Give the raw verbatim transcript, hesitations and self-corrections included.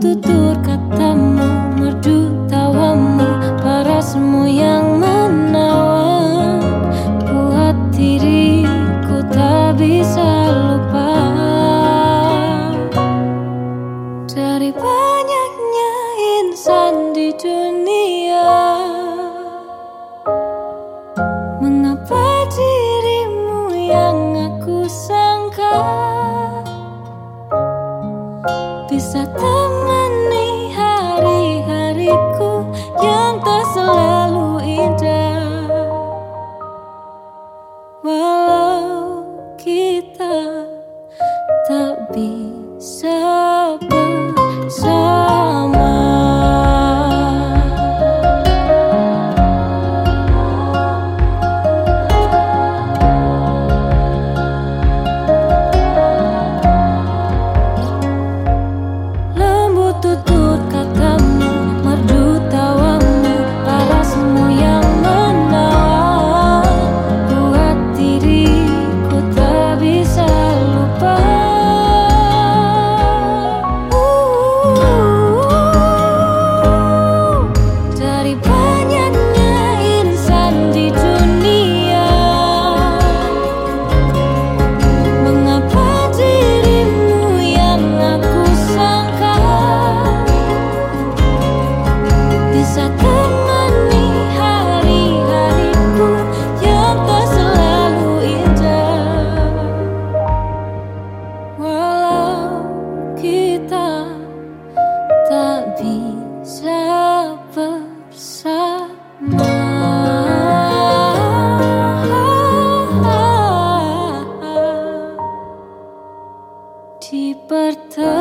tutur katamu, merdu tawamu, parasmu yang menawan. Buat diriku tak bisa lupa. Dari banyaknya insan di dunia, mengapa dirimu yang aku sangka bisa temani hari-hariku yang tak selalu indah? Walau kita tak bisa bersama. Tutur katamu, merdu tawamu, parasmu yang menawan. Buat diriku tak bisa lupa. uh, uh, uh, Dari banyaknya insan di dunia, mengapa dirimu yang aku sangka bisa temani hari-hariku yang tak selalu indah? Walau kita tak bisa bersama. Di pertemuan